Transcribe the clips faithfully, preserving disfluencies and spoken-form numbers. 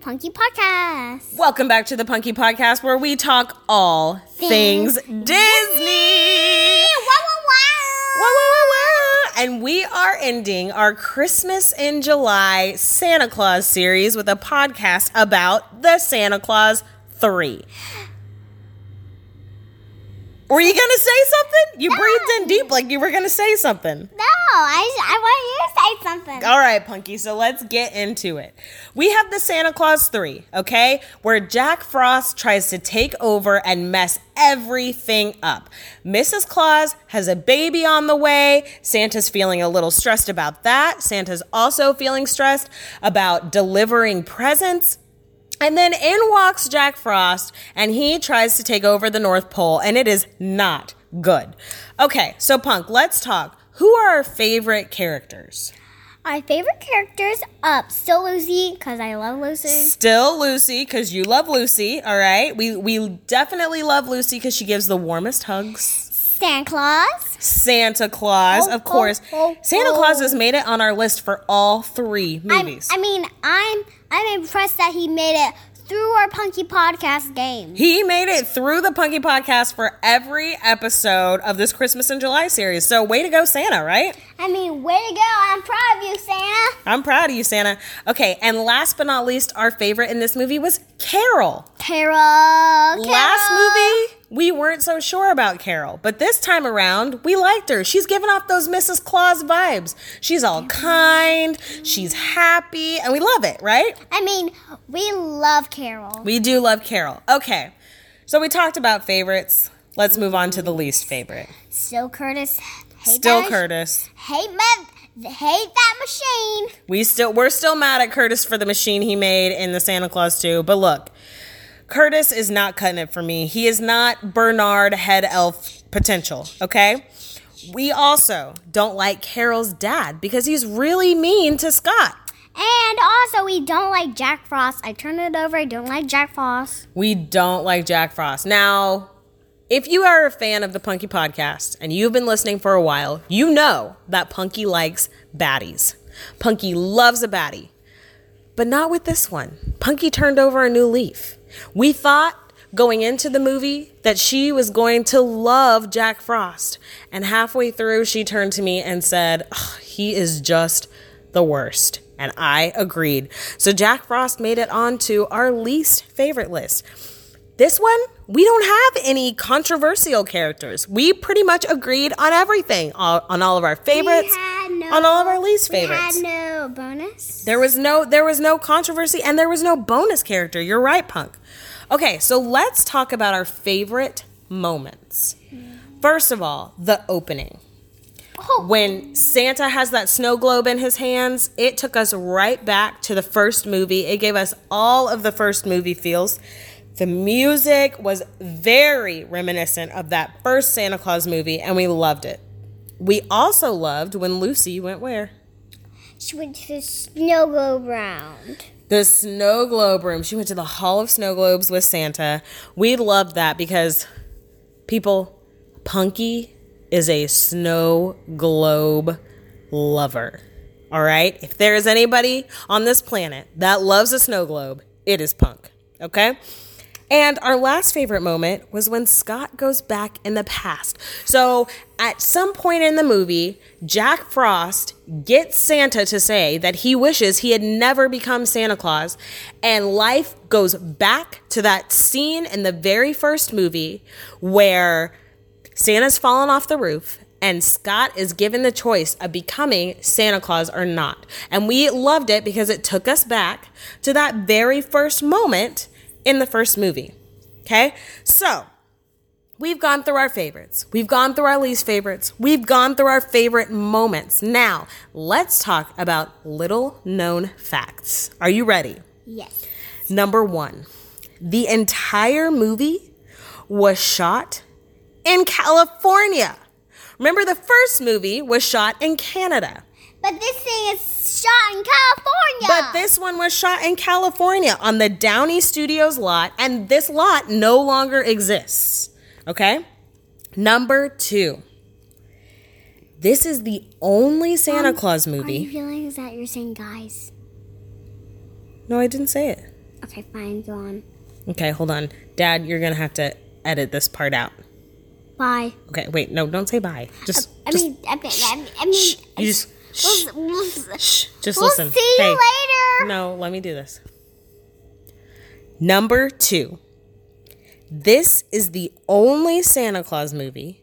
the Punky Podcast. Welcome back to the Punky Podcast, where we talk all things, things Disney. Disney. Wow, wow, wow. Wow, wow, wow, wow. And we are ending our Christmas in July Santa Claus series with a podcast about the Santa Claus three. Were you going to say something? You no. breathed in deep like you were going to say something. No, I, I want you to say something. All right, Punky, so let's get into it. We have the Santa Claus three, okay, where Jack Frost tries to take over and mess everything up. Missus Claus has a baby on the way. Santa's feeling a little stressed about that. Santa's also feeling stressed about delivering presents. And then in walks Jack Frost, and he tries to take over the North Pole, and it is not good. Okay, so Punk, let's talk. Who are our favorite characters? Our favorite characters, uh, still Lucy, because I love Lucy. Still Lucy, because you love Lucy, all right? We we definitely love Lucy because she gives the warmest hugs. Santa Claus. Santa Claus, oh, of course. Oh, oh, Santa oh. Claus has made it on our list for all three movies. I'm, I mean, I'm... I'm impressed that he made it through our Punky Podcast game. He made it through the Punky Podcast for every episode of this Christmas in July series. So way to go, Santa, right? I mean, way to go. I'm proud of you, Santa. I'm proud of you, Santa. Okay, and last but not least, our favorite in this movie was Carol. Carol. Carol. Last movie, we weren't so sure about Carol, but this time around, we liked her. She's giving off those Missus Claus vibes. She's all kind, she's happy, and we love it, right? I mean, we love Carol. We do love Carol. Okay, so we talked about favorites. Let's move on to the least favorite. Still Curtis. Hate Still that Curtis. Hate my... Hate that machine. We still, we're still mad at Curtis for the machine he made in the Santa Claus two, but look. Curtis is not cutting it for me. He is not Bernard head elf potential, okay? We also don't like Carol's dad because he's really mean to Scott. And also, we don't like Jack Frost. I turn it over. I don't like Jack Frost. We don't like Jack Frost. Now, if you are a fan of the Punky Podcast and you've been listening for a while, you know that Punky likes baddies. Punky loves a baddie. But not with this one. Punky turned over a new leaf. We thought going into the movie that she was going to love Jack Frost. And halfway through, she turned to me and said, oh, he is just the worst. And I agreed. So Jack Frost made it onto our least favorite list. This one, we don't have any controversial characters. We pretty much agreed on everything, all, on all of our favorites, no, on all of our least favorites. We had no bonus. There was no, there was no controversy, and there was no bonus character. You're right, Punk. Okay, so let's talk about our favorite moments. First of all, the opening. Oh. When Santa has that snow globe in his hands, it took us right back to the first movie. It gave us all of the first movie feels. The music was very reminiscent of that first Santa Claus movie, and we loved it. We also loved when Lucy went where? She went to the snow globe round. The snow globe room. She went to the Hall of Snow Globes with Santa. We loved that because, people, Punky is a snow globe lover. All right? If there is anybody on this planet that loves a snow globe, it is Punk. Okay? And our last favorite moment was when Scott goes back in the past. So at some point in the movie, Jack Frost gets Santa to say that he wishes he had never become Santa Claus. And life goes back to that scene in the very first movie where Santa's fallen off the roof. And Scott is given the choice of becoming Santa Claus or not. And we loved it because it took us back to that very first moment in the first movie. Okay? So, we've gone through our favorites. We've gone through our least favorites. We've gone through our favorite moments. Now, let's talk about little known facts. Are you ready? Yes. Number one, the entire movie was shot in California. Remember, the first movie was shot in Canada. But this thing is shot in California. But this one was shot in California on the Downey Studios lot, and this lot no longer exists. Okay? Number two. This is the only Santa um, Claus movie. Are you feeling that you're saying guys? No, I didn't say it. Okay, fine, go on. Okay, hold on. Dad, you're going to have to edit this part out. Bye. Okay, wait, no, don't say bye. Just, I, I just, mean, I mean, I mean, I mean you just, we'll, we'll, just we'll listen. We'll see you hey, later. No, let me do this. Number two. This is the only Santa Claus movie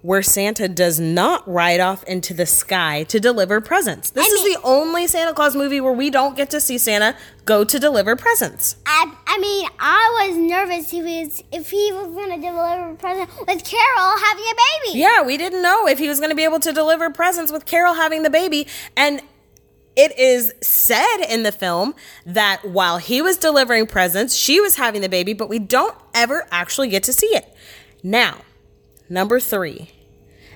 where Santa does not ride off into the sky to deliver presents. This I mean, is the only Santa Claus movie where we don't get to see Santa go to deliver presents. I, I mean, I was nervous he was, if he was going to deliver a present with Carol having a baby. Yeah, we didn't know if he was going to be able to deliver presents with Carol having the baby. And it is said in the film that while he was delivering presents, she was having the baby, but we don't ever actually get to see it. Now, number three,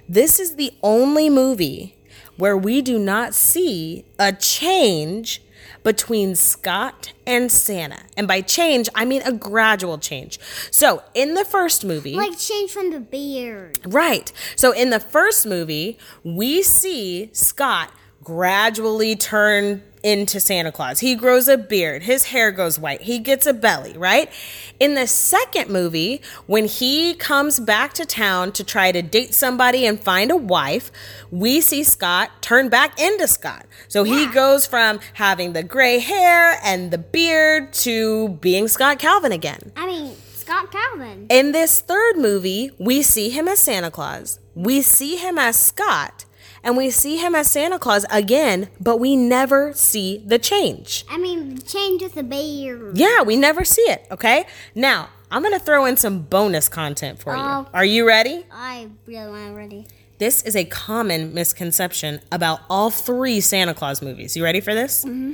this is the only movie where we do not see a change between Scott and Santa. And by change, I mean a gradual change. So in the first movie... Like change from the beard. Right. So in the first movie, we see Scott gradually turn into Santa Claus. He grows a beard. His hair goes white. He gets a belly, right? In the second movie, when he comes back to town to try to date somebody and find a wife, we see Scott turn back into Scott. So yeah. He goes from having the gray hair and the beard to being Scott Calvin again. I mean, Scott Calvin. In this third movie, we see him as Santa Claus. We see him as Scott. And we see him as Santa Claus again, but we never see the change. I mean, the change with the beard. Yeah, we never see it, okay? Now, I'm going to throw in some bonus content for uh, you. Are you ready? I really am ready. This is a common misconception about all three Santa Claus movies. You ready for this? Mm-hmm.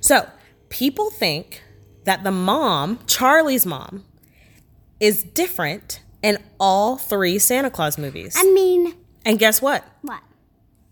So, people think that the mom, Charlie's mom, is different in all three Santa Claus movies. I mean... And guess what? What?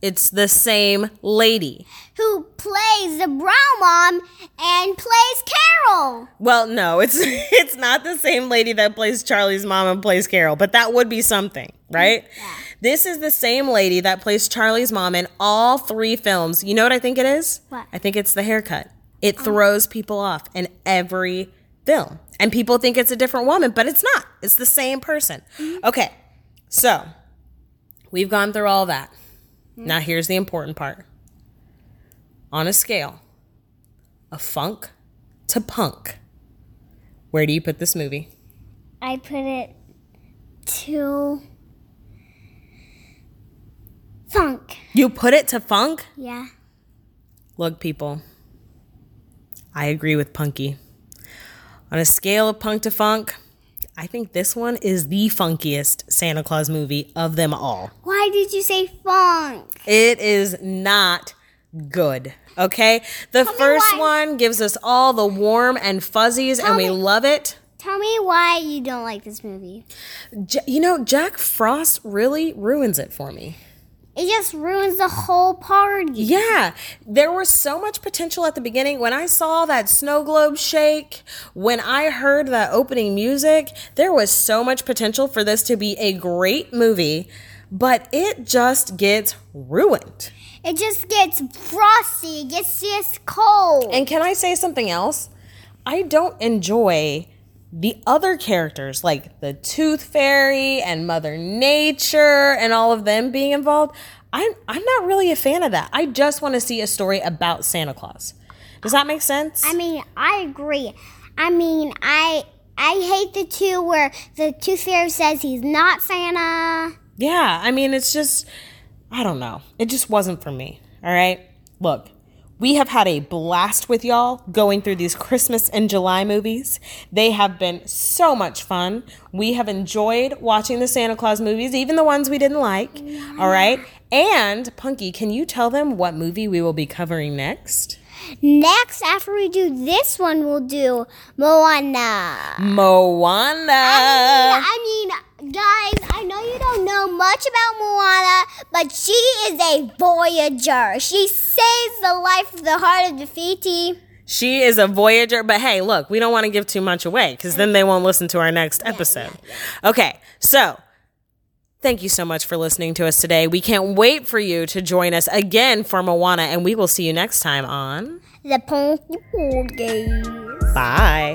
It's the same lady. Who plays the brown mom and plays Carol. Well, no, it's it's not the same lady that plays Charlie's mom and plays Carol, but that would be something, right? Yeah. This is the same lady that plays Charlie's mom in all three films. You know what I think it is? What? I think it's the haircut. It um. throws people off in every film. And people think it's a different woman, but it's not. It's the same person. Mm-hmm. Okay, so we've gone through all that. Now, here's the important part. On a scale, a funk to punk, where do you put this movie? I put it to funk. You put it to funk? Yeah. Look, people, I agree with Punky. On a scale of punk to funk, I think this one is the funkiest Santa Claus movie of them all. Why did you say funk? It is not good, okay? The tell first one gives us all the warm and fuzzies, tell and we me, love it. Tell me why you don't like this movie. J- you know, Jack Frost really ruins it for me. It just ruins the whole party. Yeah. There was so much potential at the beginning. When I saw that snow globe shake, when I heard that opening music, there was so much potential for this to be a great movie, but it just gets ruined. It just gets frosty. It gets just cold. And can I say something else? I don't enjoy the other characters, like the Tooth Fairy and Mother Nature and all of them being involved. I'm, I'm not really a fan of that. I just want to see a story about Santa Claus. Does that make sense? I mean, I agree. I mean, I I hate the two where the Tooth Fairy says he's not Santa. Yeah, I mean, it's just, I don't know. It just wasn't for me, all right? Look. We have had a blast with y'all going through these Christmas and July movies. They have been so much fun. We have enjoyed watching the Santa Claus movies, even the ones we didn't like. Yeah. All right. And, Punky, can you tell them what movie we will be covering next? Next, after we do this one, we'll do Moana. Moana. I mean, I mean, guys, I know you don't know much about Moana, but she is a voyager. She saves the life of the heart of Te Fiti. She is a voyager, but hey, look, we don't want to give too much away because then they won't listen to our next yeah, episode. Yeah, yeah. Okay, so... Thank you so much for listening to us today. We can't wait for you to join us again for Moana, and we will see you next time on... The Punky Podcast. Bye.